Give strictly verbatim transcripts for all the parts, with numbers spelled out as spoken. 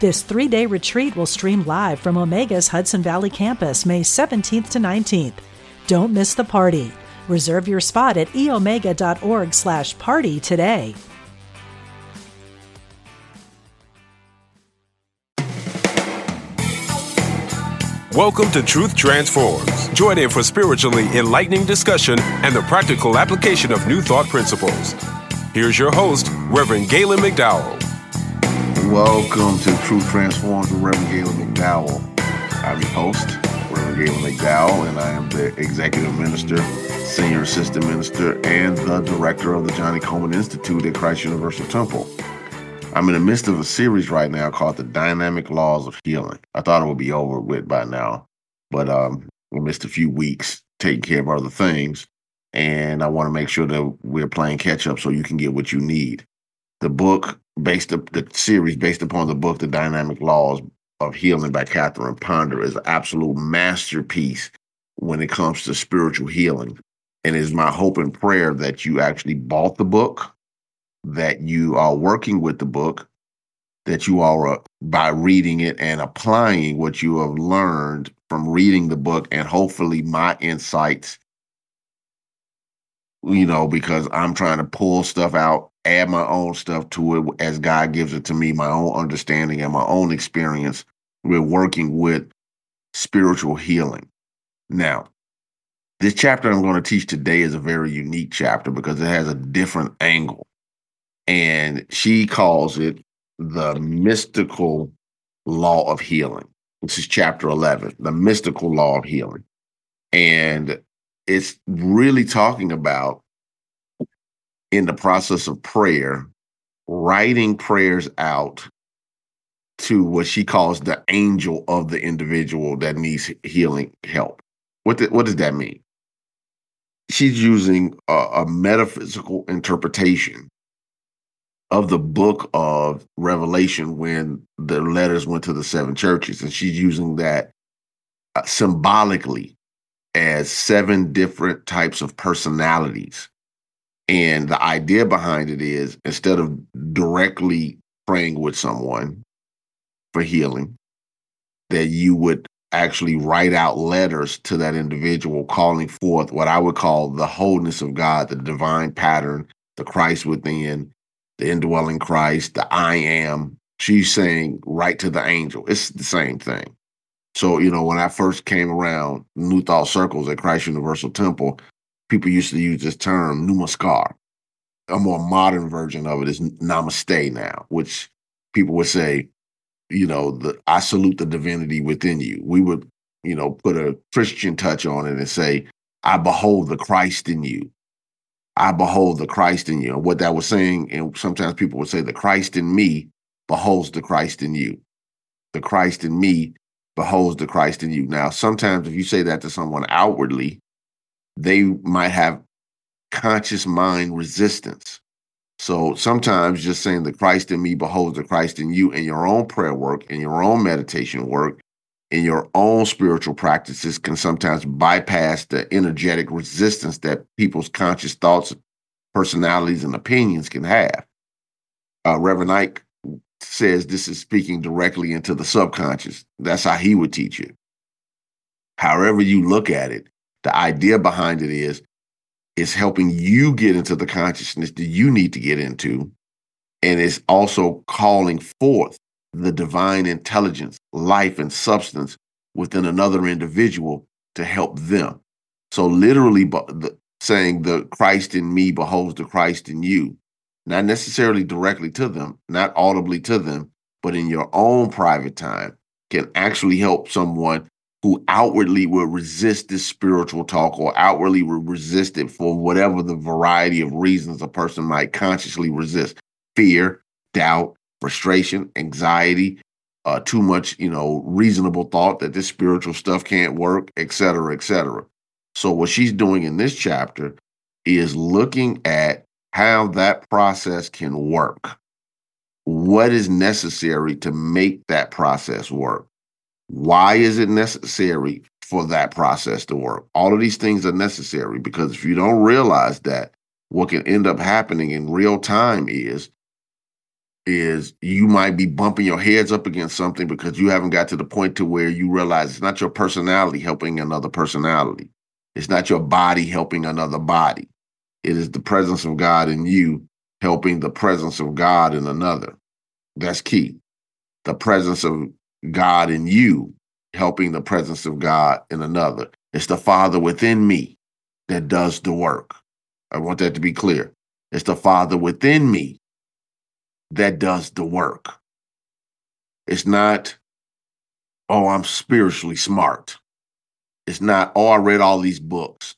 This three-day retreat will stream live from Omega's Hudson Valley campus, May seventeenth to nineteenth. Don't miss the party. Reserve your spot at eomega.org slash party today. Welcome to Truth Transforms. Join in for spiritually enlightening discussion and the practical application of new thought principles. Here's your host, Reverend Gaylon McDowell. Welcome to Truth Transforms with Reverend Gaylon McDowell. I'm your host, Reverend Gaylon McDowell, and I am the Executive Minister, Senior Assistant Minister, and the Director of the Johnny Coleman Institute at Christ Universal Temple. I'm in the midst of a series right now called The Dynamic Laws of Healing. I thought it would be over with by now, but um, we missed a few weeks taking care of other things, and I want to make sure that we're playing catch-up so you can get what you need. The book based up the series based upon the book, The Dynamic Laws of Healing by Catherine Ponder, is an absolute masterpiece when it comes to spiritual healing. And it is my hope and prayer that you actually bought the book, that you are working with the book, that you are uh, by reading it and applying what you have learned from reading the book, and hopefully my insights, you know, because I'm trying to pull stuff out, add my own stuff to it as God gives it to me, my own understanding and my own experience. We're working with spiritual healing. Now, this chapter I'm going to teach today is a very unique chapter because it has a different angle. And she calls it the mystical law of healing. This is chapter eleven, the mystical law of healing. And it's really talking about, in the process of prayer, writing prayers out to what she calls the angel of the individual that needs healing help. What the, what does that mean? She's using a, a metaphysical interpretation of the book of Revelation when the letters went to the seven churches, and she's using that uh, symbolically as seven different types of personalities. And the idea behind it is, instead of directly praying with someone for healing, that you would actually write out letters to that individual calling forth what I would call the wholeness of God, the divine pattern, the Christ within, the indwelling Christ, the I am. She's saying, write to the angel. It's the same thing. So, you know, when I first came around New Thought circles at Christ Universal Temple, people used to use this term, namaskar. A more modern version of it is namaste now, which people would say, you know, the, I salute the divinity within you. We would, you know, put a Christian touch on it and say, I behold the Christ in you. I behold the Christ in you. And what that was saying, and sometimes people would say, the Christ in me beholds the Christ in you. The Christ in me beholds the Christ in you. Now, sometimes if you say that to someone outwardly, they might have conscious mind resistance. So sometimes just saying the Christ in me beholds the Christ in you in your own prayer work, in your own meditation work, in your own spiritual practices can sometimes bypass the energetic resistance that people's conscious thoughts, personalities, and opinions can have. Uh, Reverend Ike says this is speaking directly into the subconscious. That's how he would teach it. However you look at it, the idea behind it is, it's helping you get into the consciousness that you need to get into. And it's also calling forth the divine intelligence, life, and substance within another individual to help them. So literally saying the Christ in me beholds the Christ in you, not necessarily directly to them, not audibly to them, but in your own private time, can actually help someone who outwardly will resist this spiritual talk, or outwardly will resist it for whatever the variety of reasons a person might consciously resist. Fear, doubt, frustration, anxiety, uh, too much, you know, reasonable thought that this spiritual stuff can't work, et cetera, et cetera. So what she's doing in this chapter is looking at how that process can work. What is necessary to make that process work? Why is it necessary for that process to work? All of these things are necessary, because if you don't realize that, what can end up happening in real time is, is you might be bumping your heads up against something because you haven't got to the point to where you realize it's not your personality helping another personality. It's not your body helping another body. It is the presence of God in you helping the presence of God in another. That's key. The presence of God in you helping the presence of God in another. It's the Father within me that does the work. I want that to be clear. It's the Father within me that does the work. It's not, oh, I'm spiritually smart. It's not, oh, I read all these books.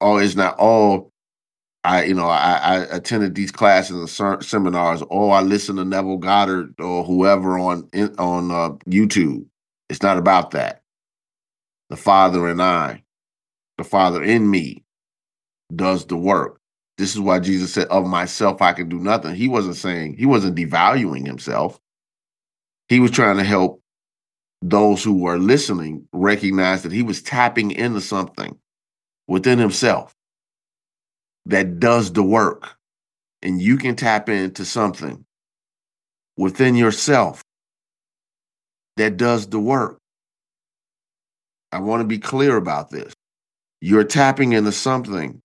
Oh, it's not, oh, I, you know, I, I attended these classes and ser- seminars. Oh, I listened to Neville Goddard or whoever on in, on uh, YouTube. It's not about that. The Father and I, the Father in me, does the work. This is why Jesus said, "Of myself, I can do nothing." He wasn't saying, he wasn't devaluing himself. He was trying to help those who were listening recognize that he was tapping into something within himself that does the work. And you can tap into something within yourself that does the work. I want to be clear about this. You're tapping into something,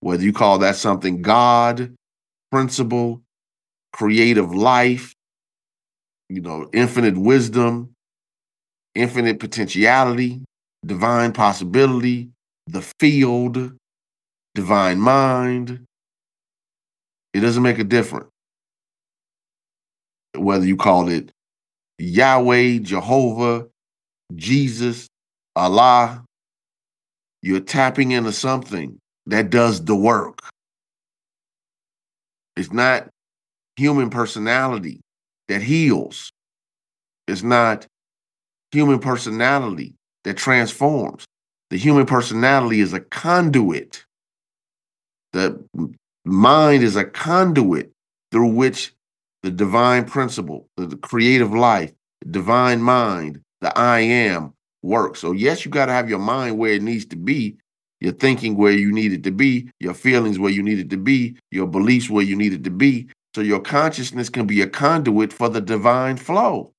whether you call that something God, principle, creative life, you know, infinite wisdom, infinite potentiality, divine possibility, the field, divine mind. It doesn't make a difference whether you call it Yahweh, Jehovah, Jesus, Allah. You're tapping into something that does the work. It's not human personality that heals. It's not human personality that transforms. The human personality is a conduit. The mind is a conduit through which the divine principle, the creative life, the divine mind, the I am works. So yes, you got to have your mind where it needs to be, your thinking where you need it to be, your feelings where you need it to be, your beliefs where you need it to be, so your consciousness can be a conduit for the divine flow.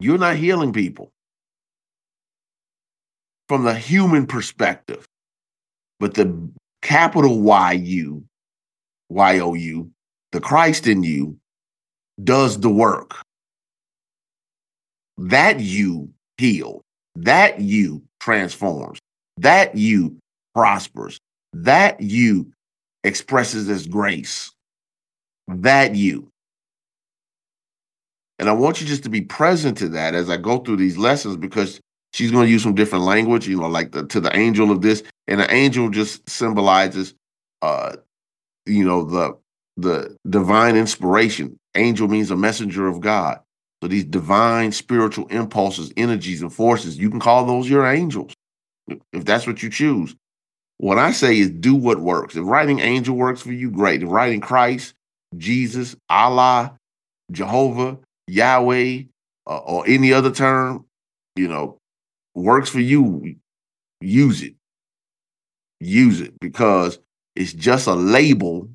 You're not healing people from the human perspective, but the capital Y U, Y O U, the Christ in you, does the work. That you heal. That you transforms. That you prospers. That you expresses as grace. That you. And I want you just to be present to that as I go through these lessons, because she's going to use some different language, you know, like the, to the angel of this. And the angel just symbolizes, uh, you know, the the divine inspiration. Angel means a messenger of God. So these divine spiritual impulses, energies, and forces, you can call those your angels, if that's what you choose. What I say is do what works. If writing angel works for you, great. If writing Christ, Jesus, Allah, Jehovah, Yahweh, uh, or any other term, you know, works for you, use it. Use it, because it's just a label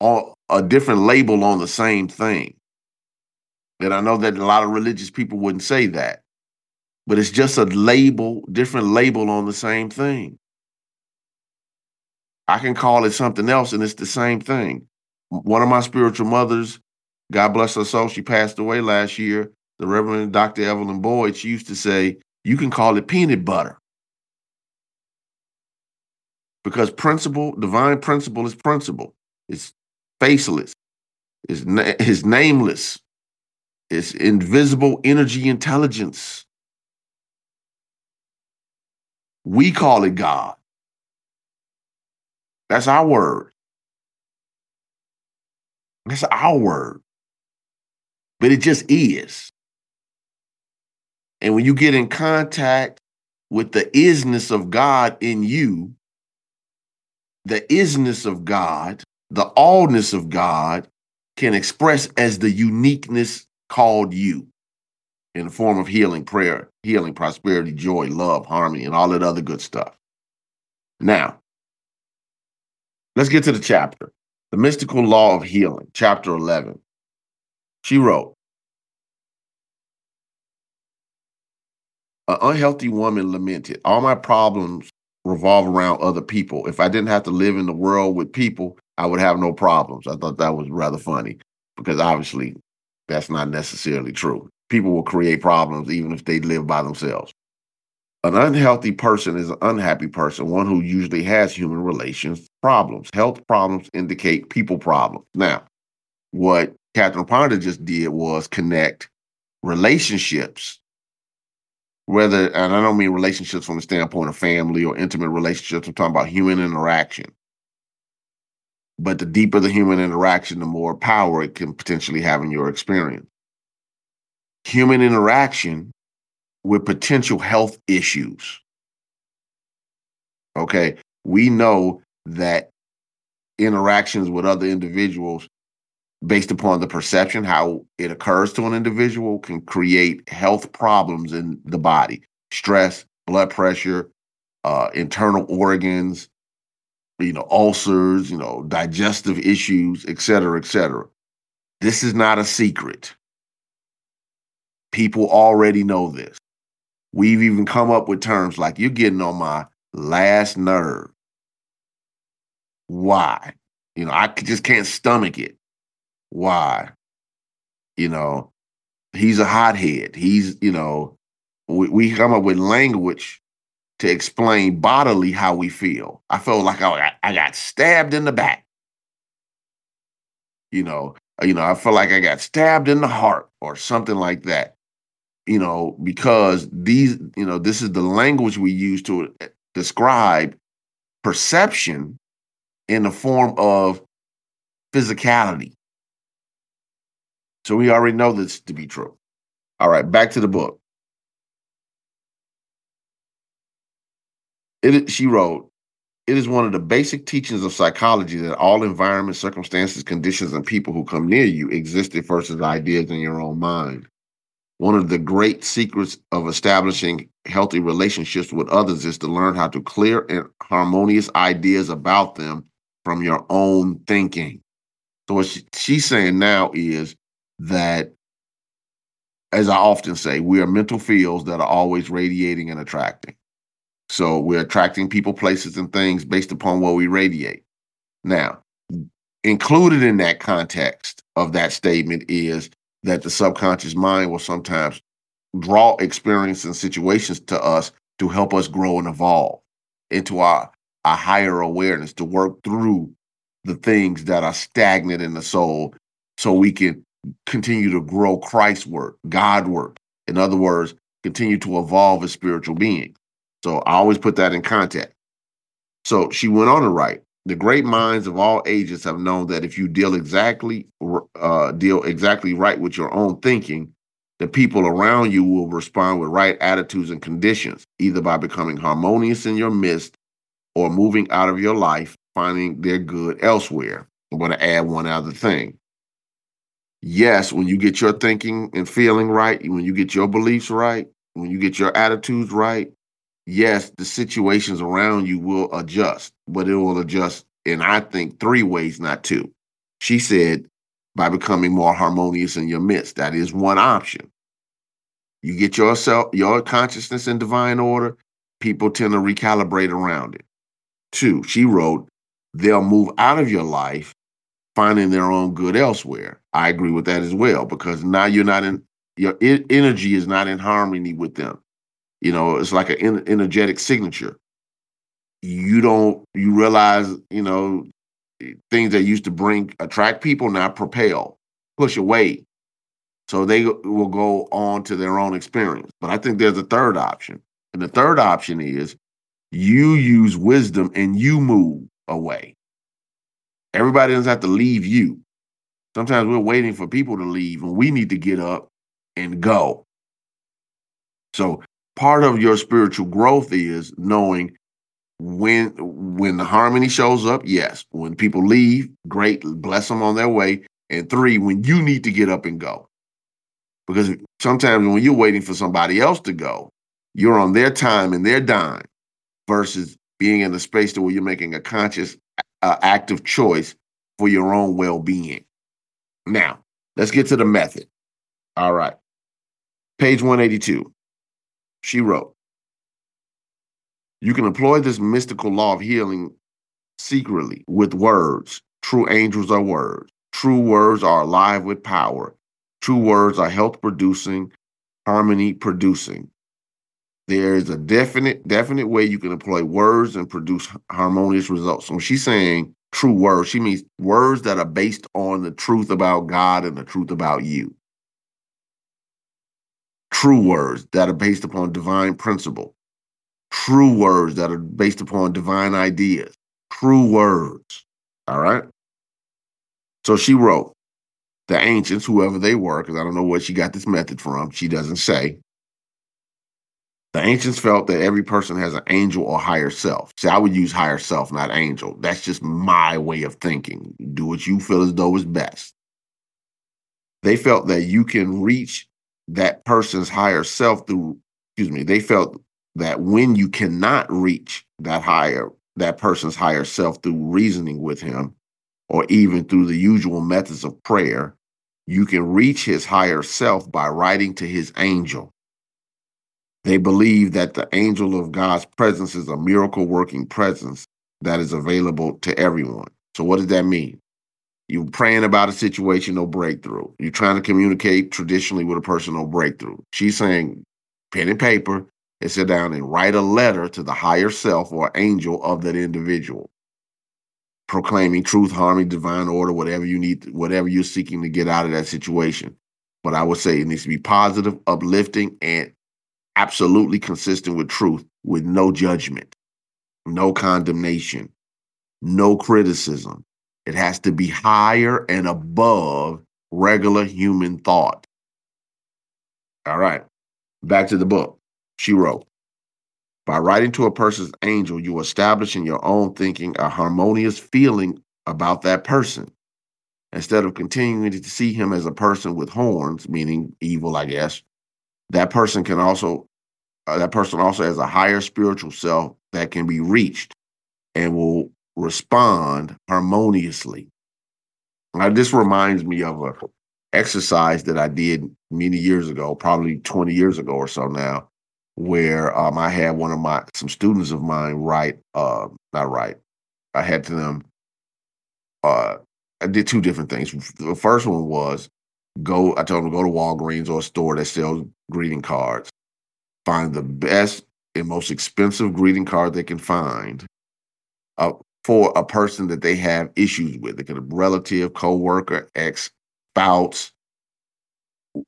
or a different label on the same thing. And I know that a lot of religious people wouldn't say that, but it's just a label, different label on the same thing. I can call it something else and it's the same thing. One of my spiritual mothers, God bless her soul, she passed away last year, the Reverend Doctor Evelyn Boyd, she used to say, you can call it peanut butter. Because principle, divine principle is principle. It's faceless. It's, na- it's nameless. It's invisible energy intelligence. We call it God. That's our word. That's our word. But it just is. And when you get in contact with the isness of God in you, the isness of God, the allness of God can express as the uniqueness called you in the form of healing, prayer, healing, prosperity, joy, love, harmony, and all that other good stuff. Now, let's get to the chapter. The Mystical Law of Healing, chapter eleven. She wrote, an unhealthy woman lamented, all my problems revolve around other people. If I didn't have to live in the world with people, I would have no problems. I thought that was rather funny because obviously that's not necessarily true. People will create problems even if they live by themselves. An unhealthy person is an unhappy person, one who usually has human relations problems. Health problems indicate people problems. Now, what Catherine Ponder just did was connect relationships, whether, and I don't mean relationships from the standpoint of family or intimate relationships, I'm talking about human interaction. But the deeper the human interaction, the more power it can potentially have in your experience. Human interaction with potential health issues. Okay, we know that interactions with other individuals, based upon the perception, how it occurs to an individual, can create health problems in the body. Stress, blood pressure, uh, internal organs, you know, ulcers, you know, digestive issues, et cetera, et cetera. This is not a secret. People already know this. We've even come up with terms like, you're getting on my last nerve. Why? You know, I just can't stomach it. Why? You know, he's a hothead. He's, you know, we, we come up with language to explain bodily how we feel. I felt like I got, I got stabbed in the back. You know, you know, I feel like I got stabbed in the heart or something like that. You know, because these, you know, this is the language we use to describe perception in the form of physicality. So we already know this to be true. All right, back to the book. It, she wrote, it is one of the basic teachings of psychology that all environments, circumstances, conditions, and people who come near you existed first as ideas in your own mind. One of the great secrets of establishing healthy relationships with others is to learn how to clear and harmonious ideas about them from your own thinking. So what she, she's saying now is that, as I often say, we are mental fields that are always radiating and attracting. So we're attracting people, places, and things based upon what we radiate. Now, included in that context of that statement is that the subconscious mind will sometimes draw experiences and situations to us to help us grow and evolve into our, our higher awareness, to work through the things that are stagnant in the soul so we can continue to grow Christ's work, God work. In other words, continue to evolve as spiritual beings. So I always put that in context. So she went on to write, the great minds of all ages have known that if you deal exactly uh, deal exactly right with your own thinking, the people around you will respond with right attitudes and conditions, either by becoming harmonious in your midst or moving out of your life, finding their good elsewhere. I'm going to add one other thing. Yes, when you get your thinking and feeling right, when you get your beliefs right, when you get your attitudes right, yes, the situations around you will adjust, but it will adjust in, I think, three ways, not two. She said, by becoming more harmonious in your midst. That is one option. You get yourself, your consciousness in divine order, people tend to recalibrate around it. Two, she wrote, they'll move out of your life, finding their own good elsewhere. I agree with that as well, because now you're not in, your energy is not in harmony with them. You know, it's like an energetic signature. You don't, you realize, you know, things that used to bring, attract people now propel, push away. So they will go on to their own experience. But I think there's a third option. And the third option is you use wisdom and you move away. Everybody doesn't have to leave you. Sometimes we're waiting for people to leave and we need to get up and go. So part of your spiritual growth is knowing when when the harmony shows up, yes. When people leave, great, bless them on their way. And three, when you need to get up and go. Because sometimes when you're waiting for somebody else to go, you're on their time and their dime versus being in the space to where you're making a conscious, uh, active choice for your own well-being. Now, let's get to the method. All right. Page one eighty-two. She wrote, "You can employ this mystical law of healing secretly with words. True angels are words. True words are alive with power. True words are health-producing, harmony-producing. There is a definite, definite way you can employ words and produce harmonious results." So when she's saying true words, she means words that are based on the truth about God and the truth about you. True words that are based upon divine principle. True words that are based upon divine ideas. True words. All right? So she wrote, the ancients, whoever they were, because I don't know where she got this method from, she doesn't say. The ancients felt that every person has an angel or higher self. See, I would use higher self, not angel. That's just my way of thinking. Do what you feel as though is best. They felt that you can reach that person's higher self through, excuse me, they felt that when you cannot reach that higher, that person's higher self through reasoning with him, or even through the usual methods of prayer, you can reach his higher self by writing to his angel. They believe that the angel of God's presence is a miracle-working presence that is available to everyone. So what does that mean? You're praying about a situation, no breakthrough. You're trying to communicate traditionally with a person, no breakthrough. She's saying, pen and paper, and sit down and write a letter to the higher self or angel of that individual, proclaiming truth, harmony, divine order, whatever you need, whatever you're seeking to get out of that situation. But I would say it needs to be positive, uplifting, and absolutely consistent with truth, with no judgment, no condemnation, no criticism. It has to be higher and above regular human thought. All right, back to the book. She wrote, "By writing to a person's angel, you establish in your own thinking a harmonious feeling about that person. Instead of continuing to see him as a person with horns," meaning evil, I guess, that person can also, uh, that person also has a higher spiritual self that can be reached and will respond harmoniously. Now, this reminds me of an exercise that I did many years ago, probably twenty years ago or so now, where um, I had one of my, some students of mine write, uh, not write, I had to them, uh, I did two different things. The first one was, Go, I told them to go to Walgreens or a store that sells greeting cards. Find the best and most expensive greeting card they can find uh, for a person that they have issues with. They could have relative, coworker, ex, spouse.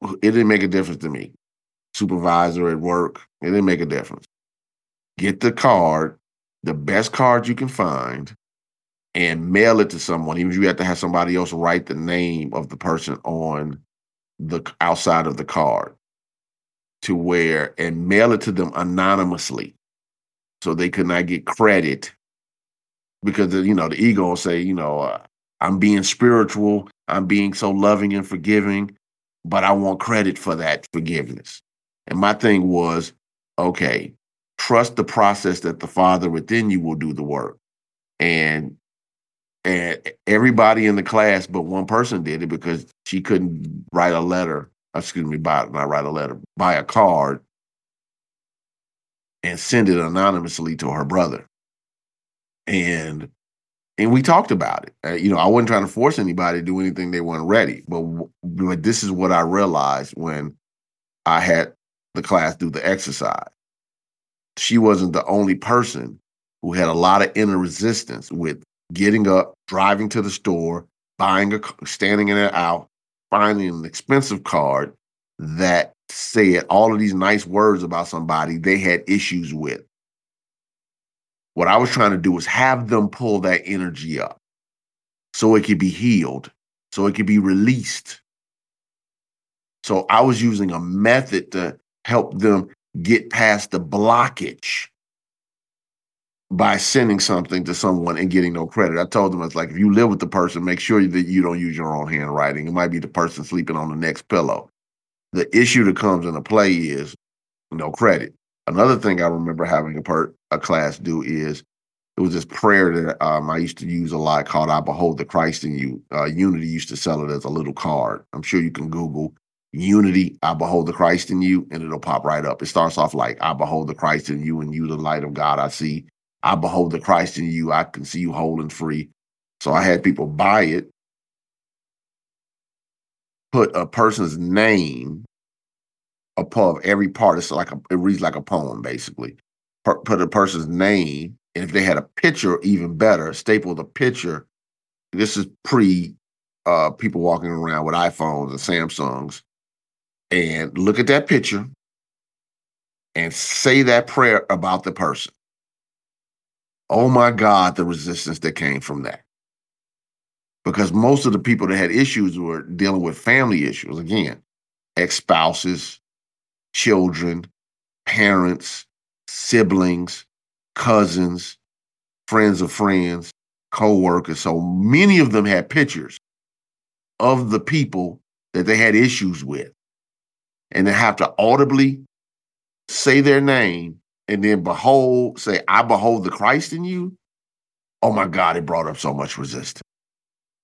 It didn't make a difference to me. Supervisor at work, it didn't make a difference. Get the card, the best card you can find, and mail it to someone. Even if you have to have somebody else write the name of the person on the outside of the card, to where, and mail it to them anonymously so they could not get credit, because, you know, the ego will say, you know, uh, I'm being spiritual, I'm being so loving and forgiving, but I want credit for that forgiveness. And my thing was, okay, trust the process that the Father within you will do the work. And And everybody in the class but one person did it, because she couldn't write a letter, excuse me, buy, not write a letter, buy a card and send it anonymously to her brother. And and we talked about it. Uh, you know, I wasn't trying to force anybody to do anything they weren't ready. But, but this is what I realized when I had the class do the exercise. She wasn't the only person who had a lot of inner resistance with getting up, driving to the store, buying a, standing in and out, finding an expensive card that said all of these nice words about somebody they had issues with. What I was trying to do was have them pull that energy up so it could be healed, so it could be released. So I was using a method to help them get past the blockage by sending something to someone and getting no credit. I told them, I was like, if you live with the person, make sure that you don't use your own handwriting. It might be the person sleeping on the next pillow. The issue that comes into play is no credit. Another thing I remember having a, per- a class do is, it was this prayer that um, I used to use a lot called I Behold the Christ in You. Uh, Unity used to sell it as a little card. I'm sure you can Google Unity, I Behold the Christ in You, and it'll pop right up. It starts off like, I behold the Christ in you, and you the light of God I see. I behold the Christ in you. I can see you whole and free. So I had people buy it, put a person's name above every part. It's like a, it reads like a poem, basically. Put a person's name, and if they had a picture, even better, staple the picture. This is pre uh, people walking around with iPhones and Samsungs. And look at that picture and say that prayer about the person. Oh my God, the resistance that came from that. Because most of the people that had issues were dealing with family issues. Again, ex-spouses, children, parents, siblings, cousins, friends of friends, co-workers. So many of them had pictures of the people that they had issues with. And they have to audibly say their name. And then behold, say, I behold the Christ in you. Oh my God, it brought up so much resistance.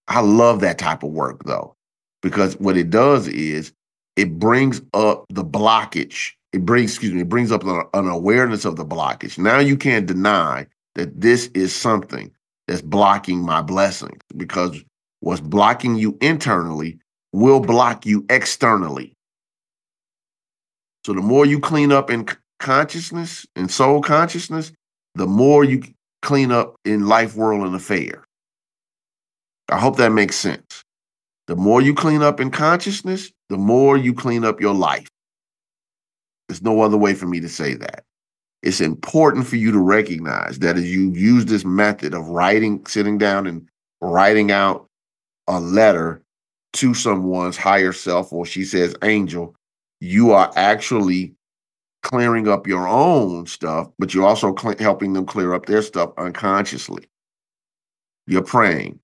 I love that type of work though, because what it does is it brings up the blockage. It brings, excuse me, it brings up an, an awareness of the blockage. Now you can't deny that this is something that's blocking my blessings, because what's blocking you internally will block you externally. So the more you clean up in consciousness and soul consciousness, the more you clean up in life, world, and affair. I hope that makes sense. The more you clean up in consciousness, the more you clean up your life. There's no other way for me to say that. It's important for you to recognize that as you use this method of writing, sitting down and writing out a letter to someone's higher self, or she says angel, you are actually clearing up your own stuff, but you're also cl- helping them clear up their stuff unconsciously. You're praying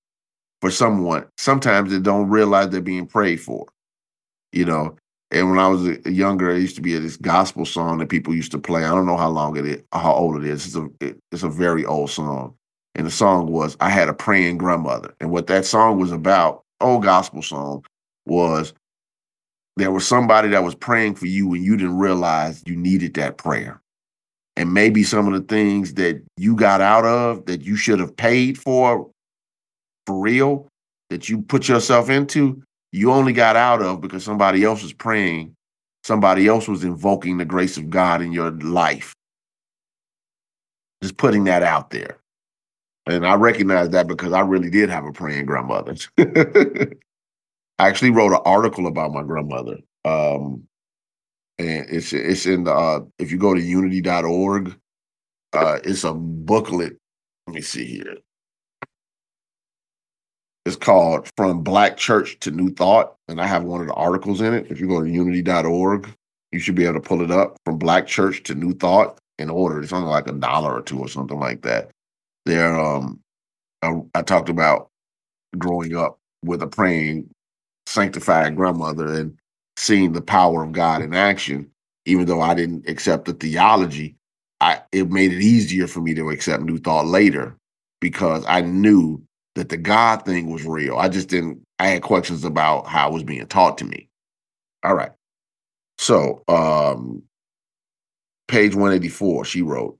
for someone. Sometimes they don't realize they're being prayed for, you know. And when I was a, younger, it used to be a, this gospel song that people used to play. I don't know how long it is, how old it is. It's a, it, it's a very old song. And the song was, I Had a Praying Grandmother. And what that song was about, old gospel song, was there was somebody that was praying for you and you didn't realize you needed that prayer. And maybe some of the things that you got out of that you should have paid for, for real, that you put yourself into, you only got out of because somebody else was praying. Somebody else was invoking the grace of God in your life. Just putting that out there. And I recognize that because I really did have a praying grandmother. I actually wrote an article about my grandmother, um, and it's it's in the uh, if you go to unity dot org, uh, it's a booklet. Let me see here. It's called From Black Church to New Thought, and I have one of the articles in it. If you go to unity dot org, you should be able to pull it up, From Black Church to New Thought, and order it. It's only like a dollar or two or something like that. There, um, I, I talked about growing up with a praying, sanctified grandmother and seeing the power of God in action. Even though I didn't accept the theology, I it made it easier for me to accept New Thought later because I knew that the God thing was real. I just didn't, I had questions about how it was being taught to me. All right. So, um, page one eighty-four, she wrote,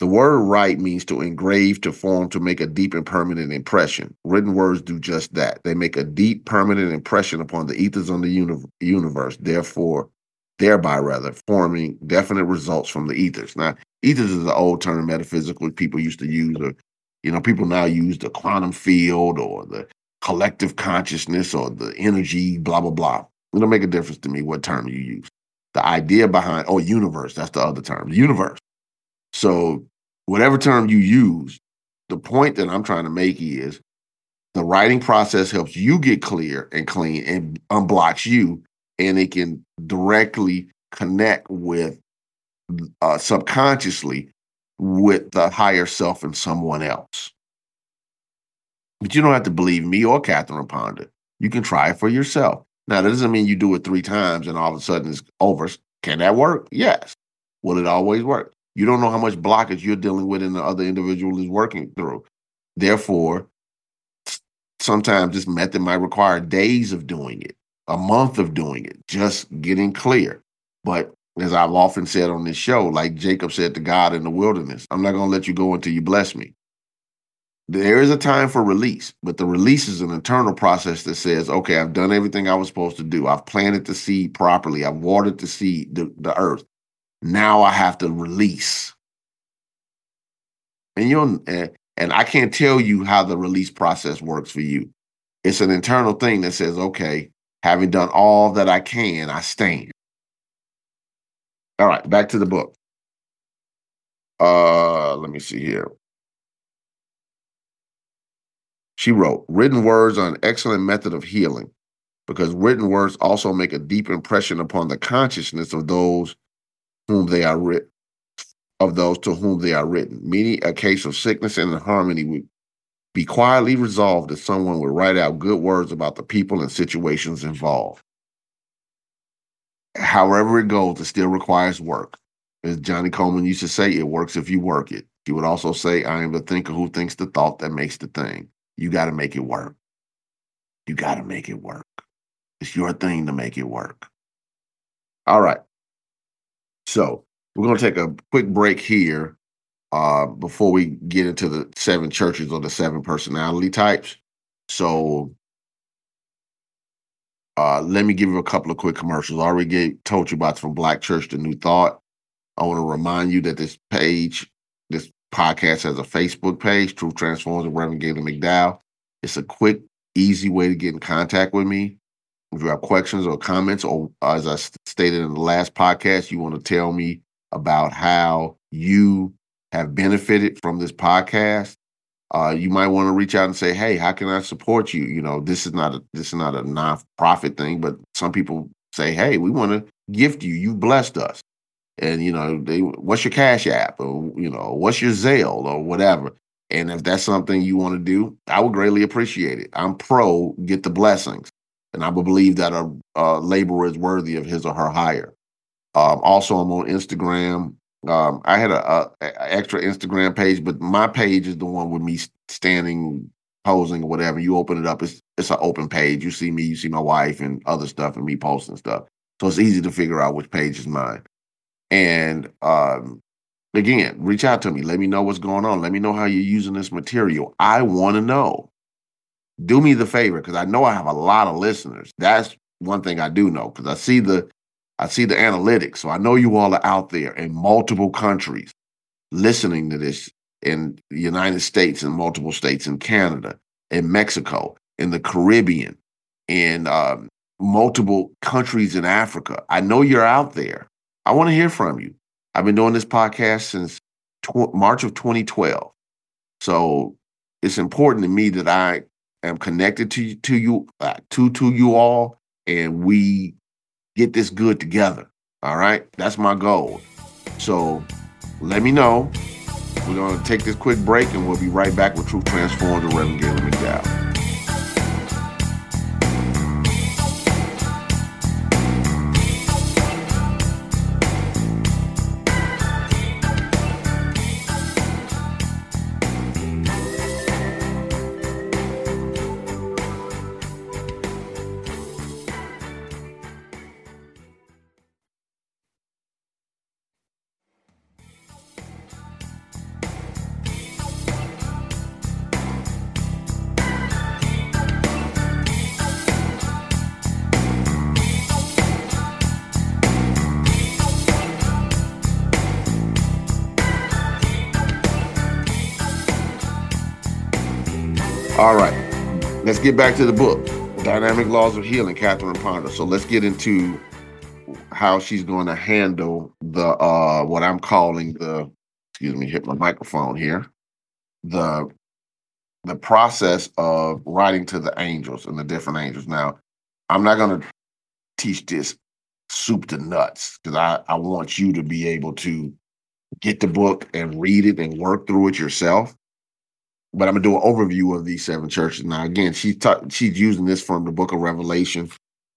the word write means to engrave, to form, to make a deep and permanent impression. Written words do just that. They make a deep, permanent impression upon the ethers of the uni- universe, therefore, thereby rather, forming definite results from the ethers. Now, ethers is an old term metaphysical people used to use, or, you know, people now use the quantum field or the collective consciousness or the energy, blah, blah, blah. It don't make a difference to me what term you use. The idea behind, oh, universe, that's the other term, universe. So, whatever term you use, the point that I'm trying to make is The writing process helps you get clear and clean and unblocks you, and it can directly connect with uh, subconsciously with the higher self and someone else. But you don't have to believe me or Catherine Ponder. You can try it for yourself. Now, that doesn't mean you do it three times and all of a sudden it's over. Can that work? Yes. Will it always work? You don't know how much blockage you're dealing with and the other individual is working through. Therefore, sometimes this method might require days of doing it, a month of doing it, just getting clear. But as I've often said on this show, like Jacob said to God in the wilderness, I'm not going to let you go until you bless me. There is a time for release, but the release is an internal process that says, okay, I've done everything I was supposed to do. I've planted the seed properly. I've watered the seed, the, the earth. Now I have to release. And you'll, and I can't tell you how the release process works for you. It's an internal thing that says, okay, having done all that I can, I stand. All right, back to the book. Uh, let me see here. She wrote, written words are an excellent method of healing because written words also make a deep impression upon the consciousness of those whom they are writ- of those to whom they are written. Meaning a case of sickness and harmony would be quietly resolved if someone would write out good words about the people and situations involved. However it goes, it still requires work. As Johnny Coleman used to say, it works if you work it. He would also say, I am the thinker who thinks the thought that makes the thing. You got to make it work. You got to make it work. It's your thing to make it work. All right. So we're going to take a quick break here uh, before we get into the seven churches or the seven personality types. So uh, let me give you a couple of quick commercials. I already gave, told you about From Black Church to New Thought. I want to remind you that this page, this podcast has a Facebook page, Truth Transforms with Reverend Gaylon McDowell. It's a quick, easy way to get in contact with me. If you have questions or comments, or as I stated in the last podcast, you want to tell me about how you have benefited from this podcast, uh, you might want to reach out and say, hey, how can I support you? You know, this is not a, this is not a non-profit thing, but some people say, hey, we want to gift you. You blessed us. And, you know, they, what's your Cash App or, you know, what's your Zelle or whatever. And if that's something you want to do, I would greatly appreciate it. I'm pro get the blessings. And I would believe that a, a laborer is worthy of his or her hire. Um, also, I'm on Instagram. Um, I had a, a, a extra Instagram page, but my page is the one with me standing, posing or whatever. You open it up. It's, it's an open page. You see me, you see my wife and other stuff and me posting stuff. So it's easy to figure out which page is mine. And um, again, reach out to me. Let me know what's going on. Let me know how you're using this material. I want to know. Do me the favor, because I know I have a lot of listeners. That's one thing I do know, because I see the I see the analytics. So I know you all are out there in multiple countries listening to this, in the United States, in multiple states, in Canada, in Mexico, in the Caribbean, in um, multiple countries in Africa. I know you're out there. I want to hear from you. I've been doing this podcast since tw- March of twenty twelve. So it's important to me that I am connected to, to you, uh, to, to you all, and we get this good together. All right? That's my goal. So let me know. We're going to take this quick break, and we'll be right back with Truth Transformed with Reverend Gaylon McDowell. All right, let's get back to the book, Dynamic Laws of Healing, Catherine Ponder. So let's get into how she's going to handle the uh, what I'm calling the, excuse me, hit my microphone here, the the process of writing to the angels and the different angels. Now, I'm not going to teach this soup to nuts because I, I want you to be able to get the book and read it and work through it yourself. But I'm going to do an overview of these seven churches. Now, again, she ta- she's using this from the Book of Revelation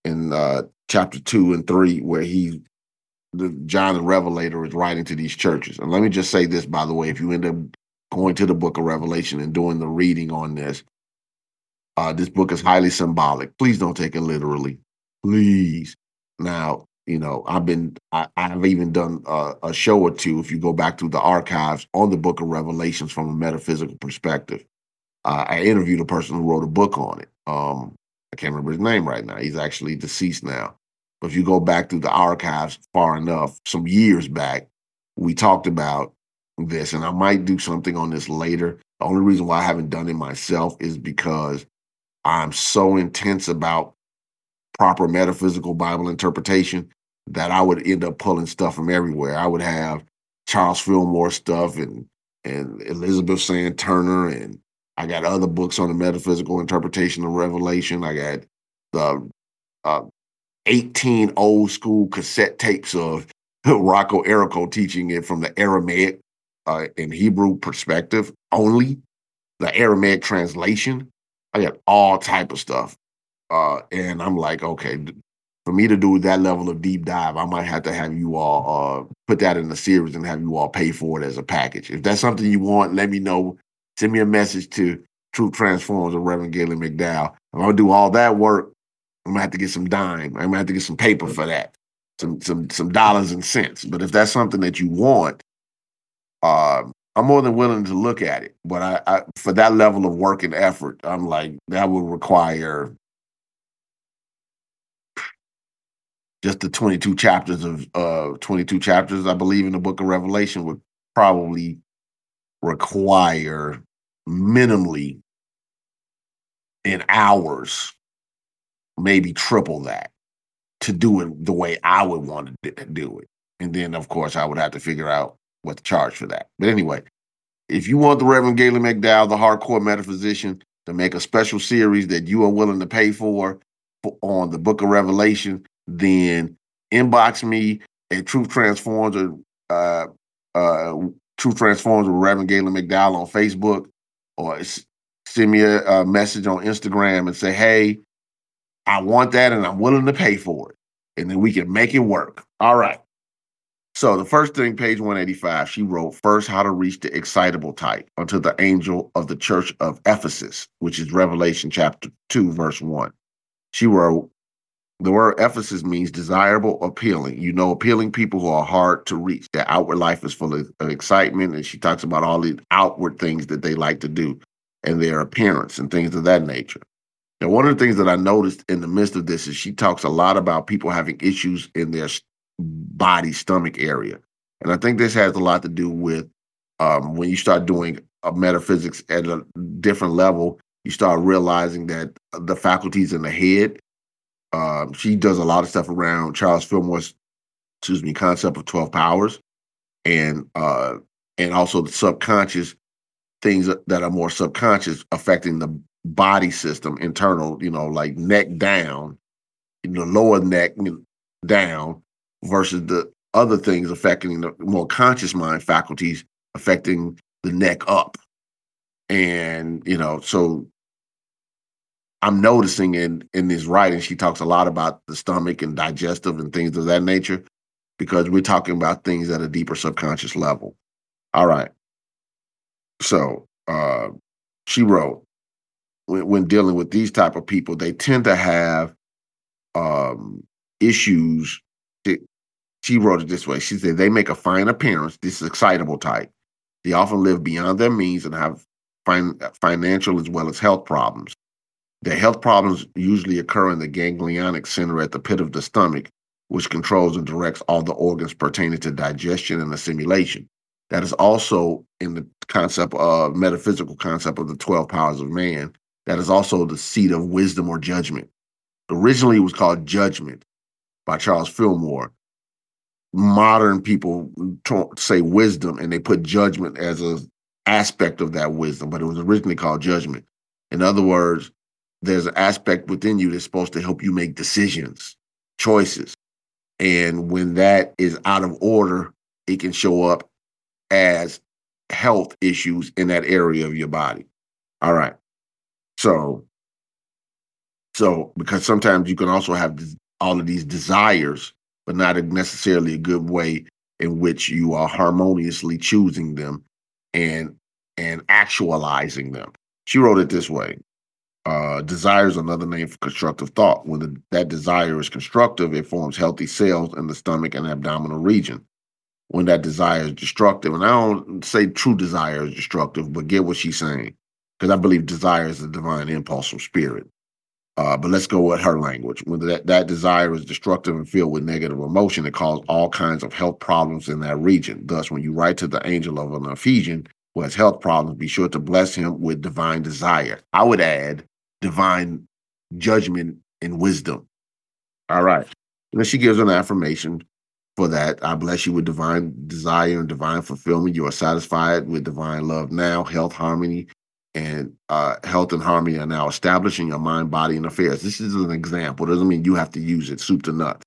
in uh, chapter two and three, where he, the John the Revelator, is writing to these churches. And let me just say this, by the way, if you end up going to the Book of Revelation and doing the reading on this, uh, this book is highly symbolic. Please don't take it literally. Please. Now, you know, I've been, I, I've even done a, a show or two, if you go back through the archives, on the Book of Revelations from a metaphysical perspective. Uh, I interviewed a person who wrote a book on it. Um, I can't remember his name right now. He's actually deceased now. But if you go back through the archives far enough, some years back, we talked about this, and I might do something on this later. The only reason why I haven't done it myself is because I'm so intense about proper metaphysical Bible interpretation that I would end up pulling stuff from everywhere. I would have Charles Fillmore stuff and and Elizabeth Sand Turner, and I got other books on the metaphysical interpretation of Revelation. I got the uh, eighteen old school cassette tapes of Rocco Errico teaching it from the Aramaic uh, and Hebrew perspective only, the Aramaic translation. I got all type of stuff. Uh, and I'm like, okay, for me to do that level of deep dive, I might have to have you all uh, put that in the series and have you all pay for it as a package. If that's something you want, let me know. Send me a message to Truth Transforms or Reverend Gaylon McDowell. If I'm going to do all that work, I'm going to have to get some dime. I'm going to have to get some paper for that, some some some dollars and cents. But if that's something that you want, uh, I'm more than willing to look at it. But I, I for that level of work and effort, I'm like, that would require just the twenty-two chapters of uh, twenty-two chapters, I believe, in the Book of Revelation would probably require minimally in hours, maybe triple that, to do it the way I would want to do it. And then, of course, I would have to figure out what to charge for that. But anyway, if you want the Reverend Gaylon McDowell, the hardcore metaphysician, to make a special series that you are willing to pay for, for on the Book of Revelation, then inbox me at Truth Transforms or uh, uh, Truth Transforms with Reverend Gaylon McDowell on Facebook, or s- send me a, a message on Instagram and say, hey, I want that and I'm willing to pay for it. And then we can make it work. All right. So the first thing, page one eighty-five, she wrote, first, how to reach the excitable type, unto the angel of the church of Ephesus, which is Revelation chapter two, verse one. She wrote, the word Ephesus means desirable, appealing. You know, appealing people who are hard to reach. Their outward life is full of, of excitement, and she talks about all the outward things that they like to do and their appearance and things of that nature. And one of the things that I noticed in the midst of this is she talks a lot about people having issues in their body, stomach area. And I think this has a lot to do with um, when you start doing a metaphysics at a different level, you start realizing that the faculties in the head. Um, she does a lot of stuff around Charles Fillmore's, excuse me, concept of twelve powers, and uh, and also the subconscious things that are more subconscious affecting the body system, internal, you know, like neck down, the lower neck down, versus the other things affecting the more conscious mind faculties affecting the neck up, and you know, so. I'm noticing in, in this writing, she talks a lot about the stomach and digestive and things of that nature, because we're talking about things at a deeper subconscious level. All right. So uh, she wrote, when, when dealing with these type of people, they tend to have um, issues. That, she wrote it this way. She said, they make a fine appearance. This is excitable type. They often live beyond their means and have fin- financial as well as health problems. The health problems usually occur in the ganglionic center at the pit of the stomach, which controls and directs all the organs pertaining to digestion and assimilation. That is also in the concept of metaphysical concept of the twelve powers of man. That is also the seat of wisdom or judgment. Originally, it was called Judgment by Charles Fillmore. Modern people say wisdom, and they put judgment as a aspect of that wisdom, but it was originally called judgment. In other words, there's an aspect within you that's supposed to help you make decisions, choices. And when that is out of order, it can show up as health issues in that area of your body. All right. So, so because sometimes you can also have all of these desires, but not necessarily a good way in which you are harmoniously choosing them and and actualizing them. She wrote it this way. Uh, desire is another name for constructive thought. When the, that desire is constructive, it forms healthy cells in the stomach and abdominal region. When that desire is destructive, and I don't say true desire is destructive, but get what she's saying, because I believe desire is the divine impulse from spirit. Uh, but let's go with her language. When that, that desire is destructive and filled with negative emotion, it causes all kinds of health problems in that region. Thus, when you write to the angel of an Ephesian who has health problems, be sure to bless him with divine desire. I would add divine judgment and wisdom. All right. And then she gives an affirmation for that. I bless you with divine desire and divine fulfillment. You are satisfied with divine love now. Health, harmony, and uh, health and harmony are now established in your mind, body, and affairs. This is an example. It doesn't mean you have to use it soup to nuts.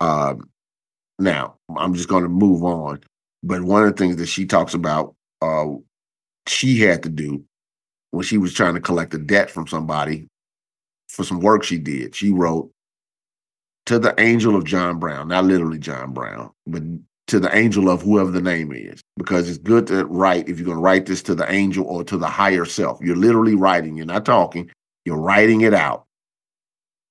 Um, now, I'm just going to move on. But one of the things that she talks about, uh, she had to do when she was trying to collect a debt from somebody for some work she did. She wrote, to the angel of John Brown, not literally John Brown, but to the angel of whoever the name is, because it's good to write, if you're going to write this, to the angel or to the higher self. You're literally writing. You're not talking. You're writing it out.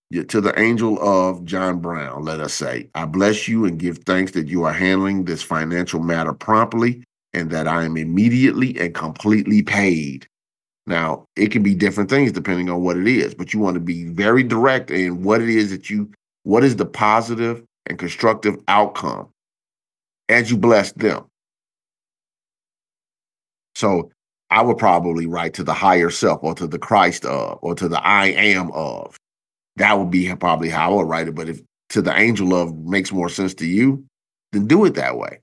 You're to the angel of John Brown, let us say, I bless you and give thanks that you are handling this financial matter promptly and that I am immediately and completely paid. Now, it can be different things depending on what it is, but you want to be very direct in what it is that you, what is the positive and constructive outcome as you bless them. So I would probably write to the higher self or to the Christ of or to the I am of. That would be probably how I would write it. But if to the angel of makes more sense to you, then do it that way.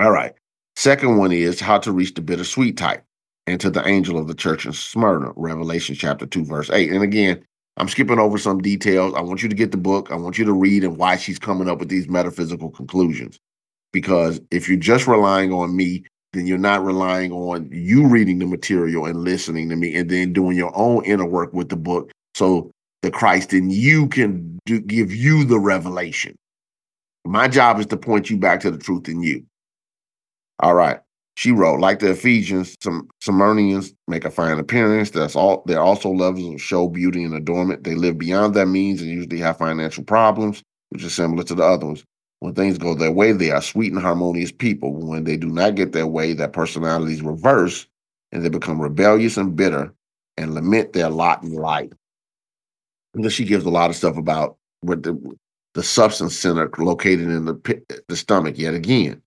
All right. Second one is how to reach the bittersweet type. And to the angel of the church in Smyrna, Revelation chapter two, verse eight. And again, I'm skipping over some details. I want you to get the book. I want you to read and why she's coming up with these metaphysical conclusions. Because if you're just relying on me, then you're not relying on you reading the material and listening to me and then doing your own inner work with the book. So the Christ in you can do, give you the revelation. My job is to point you back to the truth in you. All right. She wrote, like the Ephesians, some Smyrnians make a fine appearance. That's all. They're also levels of show, beauty, and adornment. They live beyond their means and usually have financial problems, which are similar to the other ones. When things go their way, they are sweet and harmonious people. When they do not get their way, their personalities reverse, and they become rebellious and bitter and lament their lot in life. And she gives a lot of stuff about what the, the substance center located in the, the stomach yet again.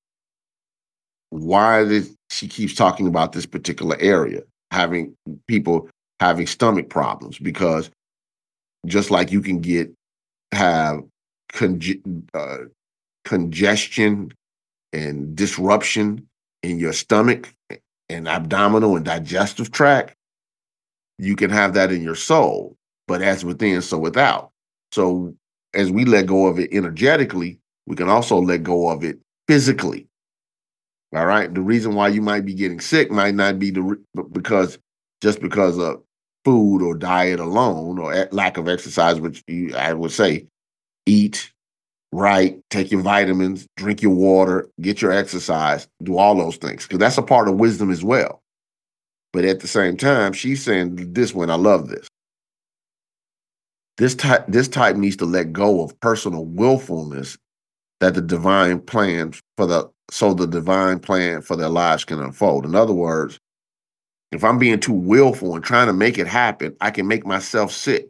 Why did she keeps talking about this particular area, having people having stomach problems? Because just like you can get have conge- uh, congestion and disruption in your stomach and abdominal and digestive tract, you can have that in your soul. But as within, so without. So as we let go of it energetically, we can also let go of it physically. All right. The reason why you might be getting sick might not be the because just because of food or diet alone or lack of exercise, which you, I would say, eat right, take your vitamins, drink your water, get your exercise, do all those things, because that's a part of wisdom as well. But at the same time, she's saying this one. I love this. This type, this type needs to let go of personal willfulness that the divine plans for the so the divine plan for their lives can unfold. In other words, if I'm being too willful and trying to make it happen, I can make myself sick.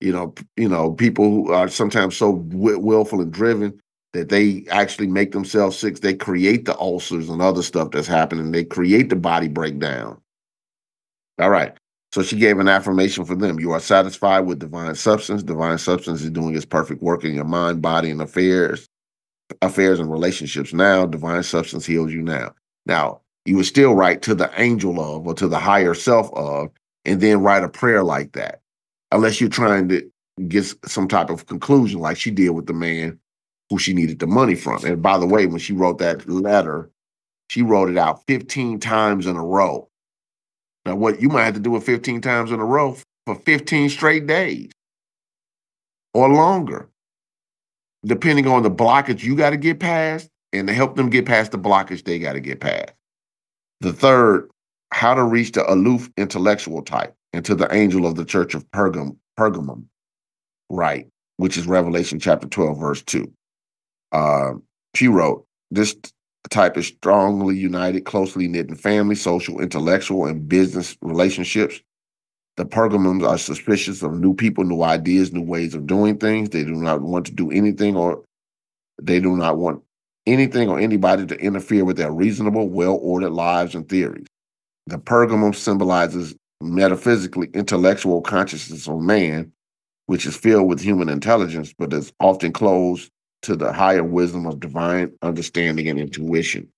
You know, you know, people who are sometimes so willful and driven that they actually make themselves sick. They create the ulcers and other stuff that's happening. They create the body breakdown. All right. So she gave an affirmation for them. You are satisfied with divine substance. Divine substance is doing its perfect work in your mind, body, and affairs. affairs and relationships now. Divine substance heals you now. Now, you would still write to the angel of or to the higher self of, and then write a prayer like that, unless you're trying to get some type of conclusion like she did with the man who she needed the money from. And by the way, when she wrote that letter, she wrote it out fifteen times in a row. Now, what you might have to do it fifteen times in a row for fifteen straight days or longer, depending on the blockage you got to get past and to help them get past the blockage they got to get past. The third, how to reach the aloof intellectual type and to the angel of the church of Pergam, Pergamum, right, which is Revelation chapter twelve, verse two. Uh, she wrote, this type is strongly united, closely knit in family, social, intellectual, and business relationships. The Pergamums are suspicious of new people, new ideas, new ways of doing things. They do not want to do anything or they do not want anything or anybody to interfere with their reasonable, well-ordered lives and theories. The Pergamum symbolizes metaphysically intellectual consciousness of man, which is filled with human intelligence, but is often closed to the higher wisdom of divine understanding and intuition.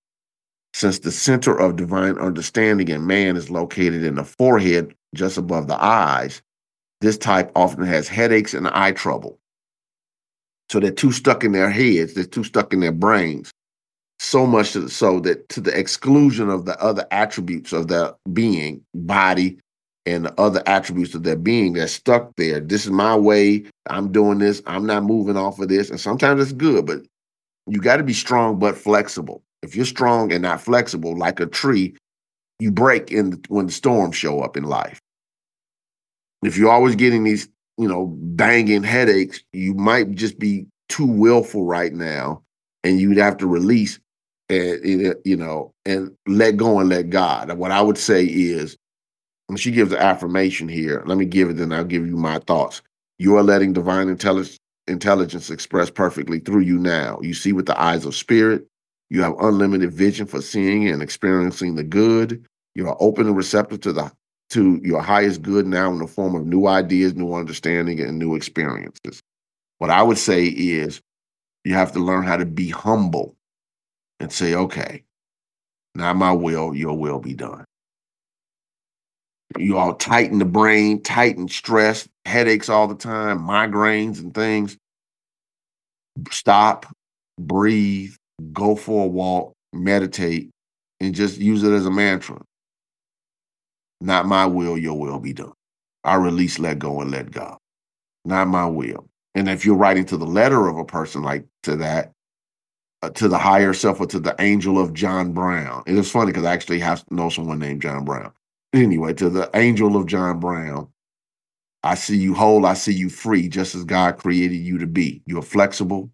Since the center of divine understanding in man is located in the forehead, just above the eyes, this type often has headaches and eye trouble. So they're too stuck in their heads, they're too stuck in their brains, so much so that to the exclusion of the other attributes of their being, body, and the other attributes of their being, they're stuck there. This is my way, I'm doing this, I'm not moving off of this. And sometimes it's good, but you got to be strong but flexible. If you're strong and not flexible, like a tree, you break in the, when the storms show up in life. If you're always getting these, you know, banging headaches, you might just be too willful right now, and you'd have to release, and, you know, and let go and let God. And what I would say is, when she gives the affirmation here, let me give it, then I'll give you my thoughts. You are letting divine intelligence, intelligence express perfectly through you now. You see with the eyes of spirit. You have unlimited vision for seeing and experiencing the good. You are open and receptive to the to your highest good now in the form of new ideas, new understanding, and new experiences. What I would say is you have to learn how to be humble and say, okay, not my will, your will be done. You all tighten the brain, tighten stress, headaches all the time, migraines and things. Stop, breathe. Go for a walk, meditate, and just use it as a mantra. Not my will, your will be done. I release, let go, and let God. Not my will. And if you're writing to the letter of a person like to that, uh, to the higher self or to the angel of John Brown. It is funny because I actually have to know someone named John Brown. Anyway, to the angel of John Brown, I see you whole, I see you free, just as God created you to be. You are flexible.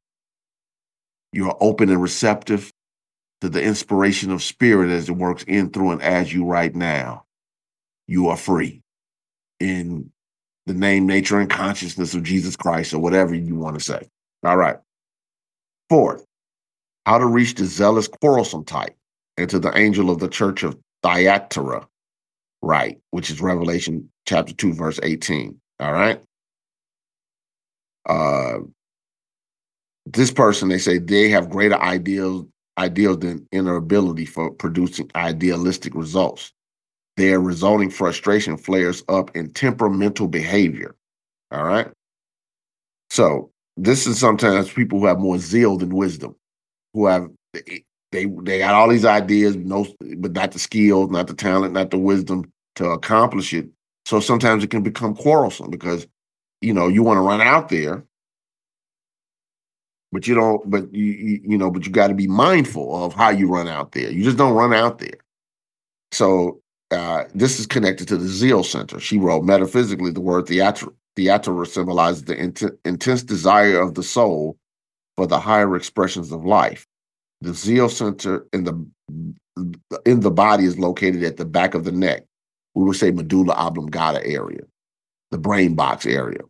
You are open and receptive to the inspiration of spirit as it works in, through, and as you right now. You are free in the name, nature, and consciousness of Jesus Christ, or whatever you want to say. All right. Fourth, how to reach the zealous, quarrelsome type and to the angel of the church of Thyatira, right, which is Revelation chapter two, verse eighteen. All right. Uh, This person, they say they have greater ideals, ideals than inner ability for producing idealistic results. Their resulting frustration flares up in temperamental behavior. All right. So this is sometimes people who have more zeal than wisdom, who have they they got all these ideas, no, but not the skills, not the talent, not the wisdom to accomplish it. So sometimes it can become quarrelsome because, you know, you want to run out there. But you don't, but you, you, you know, but you got to be mindful of how you run out there. You just don't run out there. So uh, this is connected to the zeal center. She wrote, metaphysically, the word theater, theater symbolizes the int- intense desire of the soul for the higher expressions of life. The zeal center in the in the body is located at the back of the neck. We would say medulla oblongata area, the brain box area.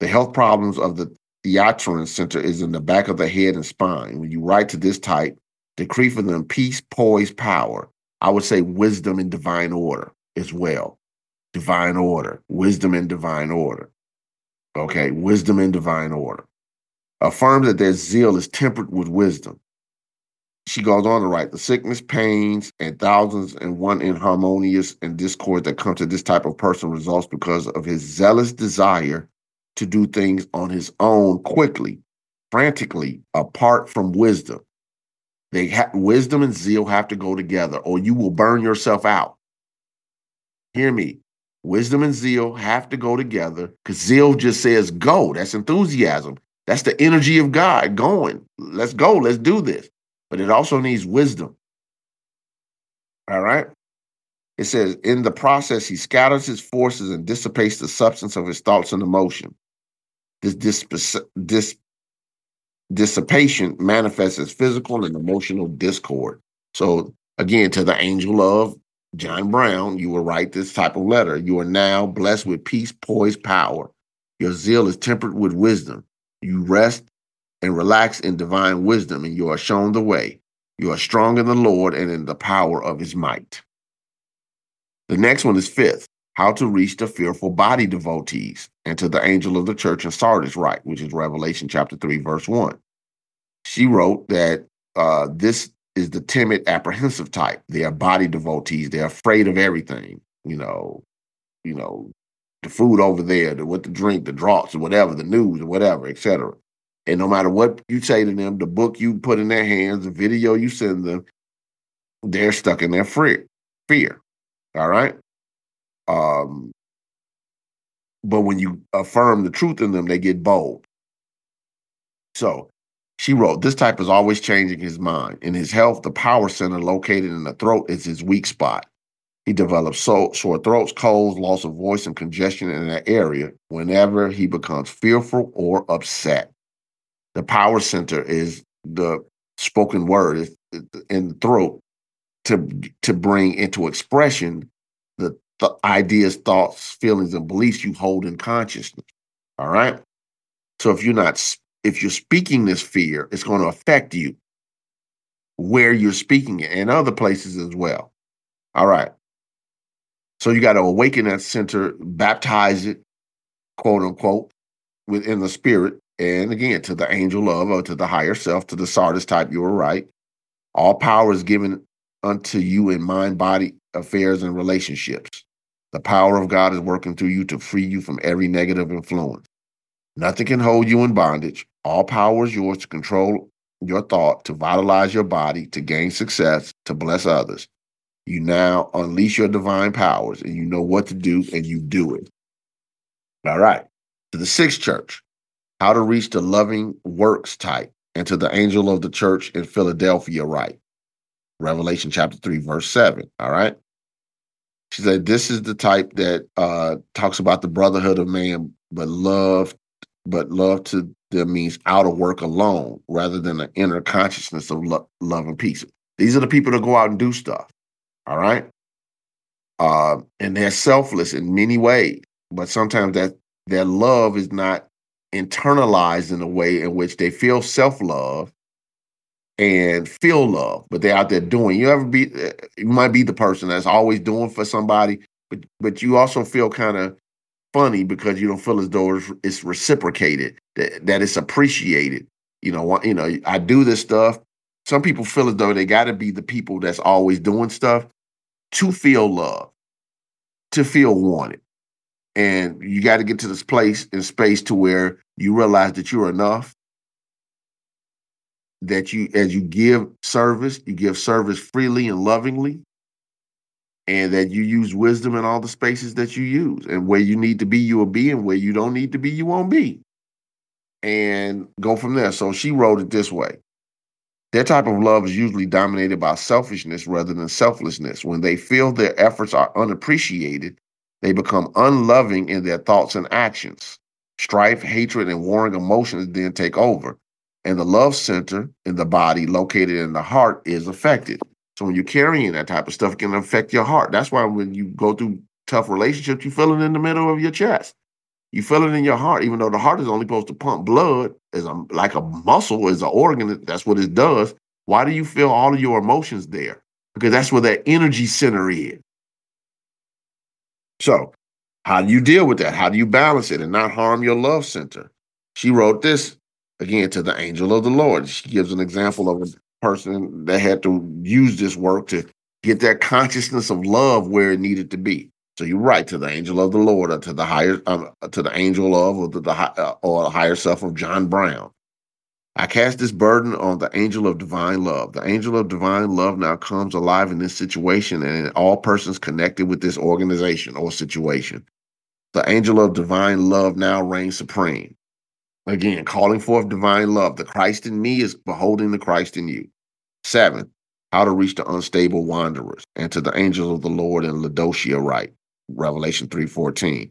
The health problems of the theaterin center is in the back of the head and spine. When you write to this type, decree for them peace, poise, power. I would say wisdom and divine order as well. Divine order, wisdom and divine order. Okay, wisdom and divine order. Affirm that their zeal is tempered with wisdom. she goes on to write, the sickness, pains, and thousands and one inharmonious and discord that come to this type of person results because of his zealous desire to do things on his own quickly, frantically, apart from wisdom. They ha- wisdom and zeal have to go together, or you will burn yourself out. Hear me. Wisdom and zeal have to go together, because zeal just says go. That's enthusiasm. That's the energy of God going. Let's go. Let's do this. But it also needs wisdom. All right. It says, in the process, he scatters his forces and dissipates the substance of his thoughts and emotion. This disp- dis- dissipation manifests as physical and emotional discord. So again, to the angel of John Brown, you will write this type of letter. You are now blessed with peace, poise, power. Your zeal is tempered with wisdom. You rest and relax in divine wisdom, and you are shown the way. You are strong in the Lord and in the power of his might. The next one is fifth, how to reach the fearful body devotees, and to the angel of the church in Sardis write, which is Revelation chapter three, verse one. She wrote that uh, this is the timid, apprehensive type. They are body devotees. They're afraid of everything, you know, you know, the food over there, the, what to drink, the draughts or whatever, the news or whatever, et cetera. And no matter what you say to them, the book you put in their hands, the video you send them, they're stuck in their fear. fear. All right. Um, but when you affirm the truth in them, they get bold. So she wrote, this type is always changing his mind. In his health, the power center located in the throat is his weak spot. He develops so- sore throats, colds, loss of voice, and congestion in that area whenever he becomes fearful or upset. The power center is the spoken word in the throat to, to bring into expression the th- ideas, thoughts, feelings, and beliefs you hold in consciousness. All right. So if you're not, if you're speaking this fear, it's going to affect you where you're speaking it and other places as well. All right. So you got to awaken that center, baptize it, quote unquote, within the spirit. And again, to the angel of, or to the higher self, to the Sardis type, you were right. All power is given unto you in mind, body, affairs, and relationships. The power of God is working through you to free you from every negative influence. Nothing can hold you in bondage. All power is yours to control your thought, to vitalize your body, to gain success, to bless others. You now unleash your divine powers, and you know what to do, and you do it. All right. To the sixth church. How to reach the loving works type, and to the angel of the church in Philadelphia write, Revelation chapter three, verse seven. All right. She said, this is the type that uh, talks about the brotherhood of man, but love, but love to them means outer work alone rather than an inner consciousness of lo- love and peace. These are the people that go out and do stuff. All right. Uh, and they're selfless in many ways, but sometimes that their love is not internalized in a way in which they feel self-love and feel love, but they're out there doing. You ever be, you might be the person that's always doing for somebody, but but you also feel kind of funny because you don't feel as though it's, it's reciprocated, that, that it's appreciated. You know, you know, I do this stuff. Some people feel as though they got to be the people that's always doing stuff to feel love, to feel wanted. And you got to get to this place and space to where you realize that you're enough, that you, as you give service, you give service freely and lovingly, and that you use wisdom in all the spaces that you use. And where you need to be, you will be, and where you don't need to be, you won't be. And go from there. So she wrote it this way. Their type of love is usually dominated by selfishness rather than selflessness. When they feel their efforts are unappreciated, they become unloving in their thoughts and actions. Strife, hatred, and warring emotions then take over. And the love center in the body located in the heart is affected. So when you're carrying that type of stuff, it can affect your heart. That's why when you go through tough relationships, you feel it in the middle of your chest. You feel it in your heart, even though the heart is only supposed to pump blood, as a, like a muscle, as an organ. That's what it does. Why do you feel all of your emotions there? Because that's where that energy center is. So how do you deal with that? How do you balance it and not harm your love center? She wrote this, again, to the angel of the Lord. She gives an example of person that had to use this work to get that consciousness of love where it needed to be. So you're right, to the angel of the Lord, or to the higher, um, to the angel of, or to the high, uh, or the higher self of John Brown. I cast this burden on the angel of divine love. The angel of divine love now comes alive in this situation and in all persons connected with this organization or situation. The angel of divine love now reigns supreme. Again, calling forth divine love. The Christ in me is beholding the Christ in you. Seven, how to reach the unstable wanderers. And to the angels of the Lord in Laodicea write, Revelation three fourteen.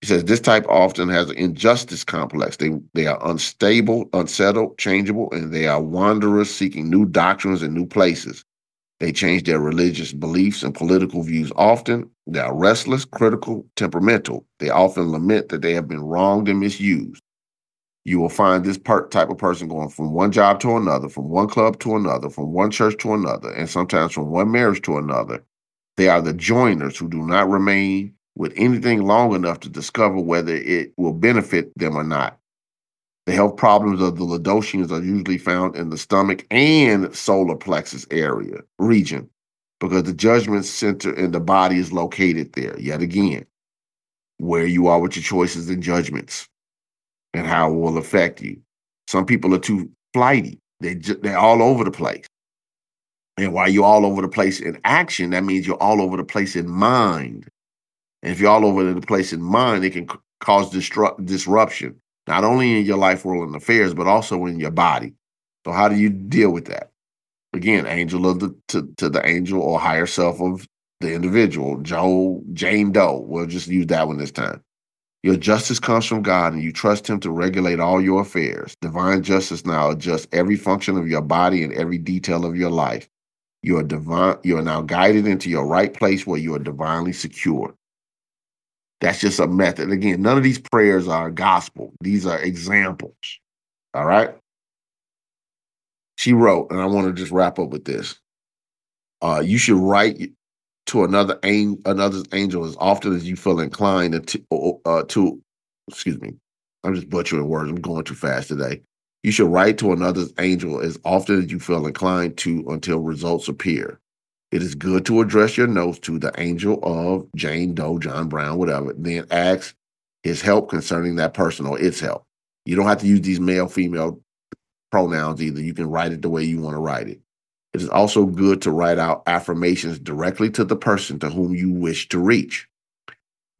He says, this type often has an injustice complex. They, they are unstable, unsettled, changeable, and they are wanderers seeking new doctrines and new places. They change their religious beliefs and political views often. They are restless, critical, temperamental. They often lament that they have been wronged and misused. You will find this per- type of person going from one job to another, from one club to another, from one church to another, and sometimes from one marriage to another. They are the joiners who do not remain with anything long enough to discover whether it will benefit them or not. The health problems of the Laodiceans are usually found in the stomach and solar plexus area, region, because the judgment center in the body is located there, yet again, where you are with your choices and judgments and how it will affect you. Some people are too flighty. They ju- they're all over the place. And while you're all over the place in action, that means you're all over the place in mind. And if you're all over the place in mind, it can c- cause distru- disruption, not only in your life, world, and affairs, but also in your body. So how do you deal with that? Again, angel of the to, to the angel or higher self of the individual, Joe, Jane Doe. We'll just use that one this time. Your justice comes from God, and you trust him to regulate all your affairs. Divine justice now adjusts every function of your body and every detail of your life. You are divine. You are now guided into your right place where you are divinely secure. That's just a method. Again, none of these prayers are gospel. These are examples. All right. She wrote, and I want to just wrap up with this. Uh, you should write to another angel, another angel as often as you feel inclined to, uh, to, excuse me, I'm just butchering words. I'm going too fast today. You should write to another angel as often as you feel inclined to until results appear. It is good to address your notes to the angel of Jane Doe, John Brown, whatever, then ask his help concerning that person or its help. You don't have to use these male, female pronouns either. You can write it the way you want to write it. It is also good to write out affirmations directly to the person to whom you wish to reach.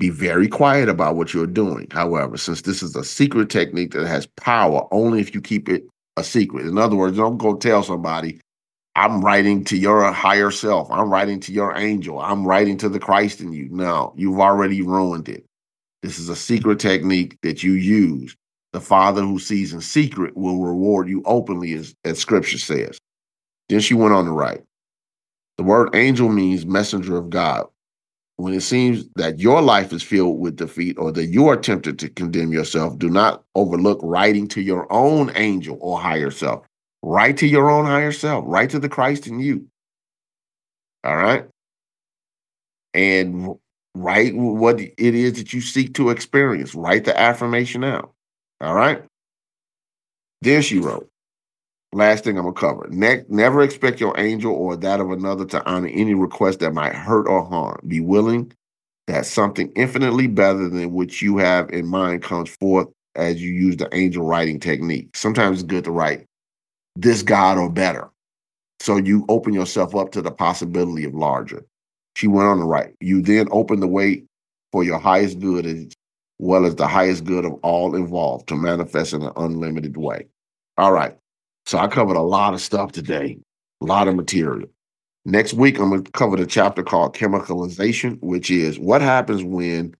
Be very quiet about what you're doing, however, since this is a secret technique that has power only if you keep it a secret. In other words, don't go tell somebody, I'm writing to your higher self. I'm writing to your angel. I'm writing to the Christ in you. No, you've already ruined it. This is a secret technique that you use. The Father who sees in secret will reward you openly, as, as Scripture says. Then she went on to write, the word angel means messenger of God. When it seems that your life is filled with defeat or that you are tempted to condemn yourself, do not overlook writing to your own angel or higher self. Write to your own higher self. Write to the Christ in you. All right? And write what it is that you seek to experience. Write the affirmation out. All right? Then she wrote, last thing I'm going to cover. Ne- never expect your angel or that of another to honor any request that might hurt or harm. Be willing that something infinitely better than what you have in mind comes forth as you use the angel writing technique. Sometimes it's good to write this God or better. So you open yourself up to the possibility of larger. She went on to write, you then open the way for your highest good as well as the highest good of all involved to manifest in an unlimited way. All right. So I covered a lot of stuff today, a lot of material. Next week, I'm going to cover the chapter called Chemicalization, which is what happens when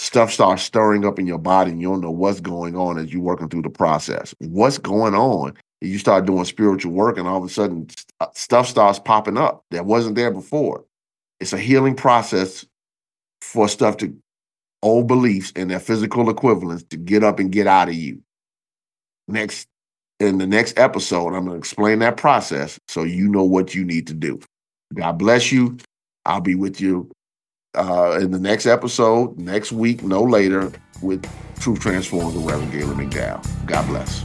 stuff starts stirring up in your body and you don't know what's going on as you're working through the process. What's going on? You start doing spiritual work and all of a sudden st- stuff starts popping up that wasn't there before. It's a healing process for stuff to old beliefs and their physical equivalents to get up and get out of you. Next, in the next episode, I'm going to explain that process so you know what you need to do. God bless you. I'll be with you uh, in the next episode, next week, no later, with Truth Transforms with Reverend Gaylon McDowell. God bless.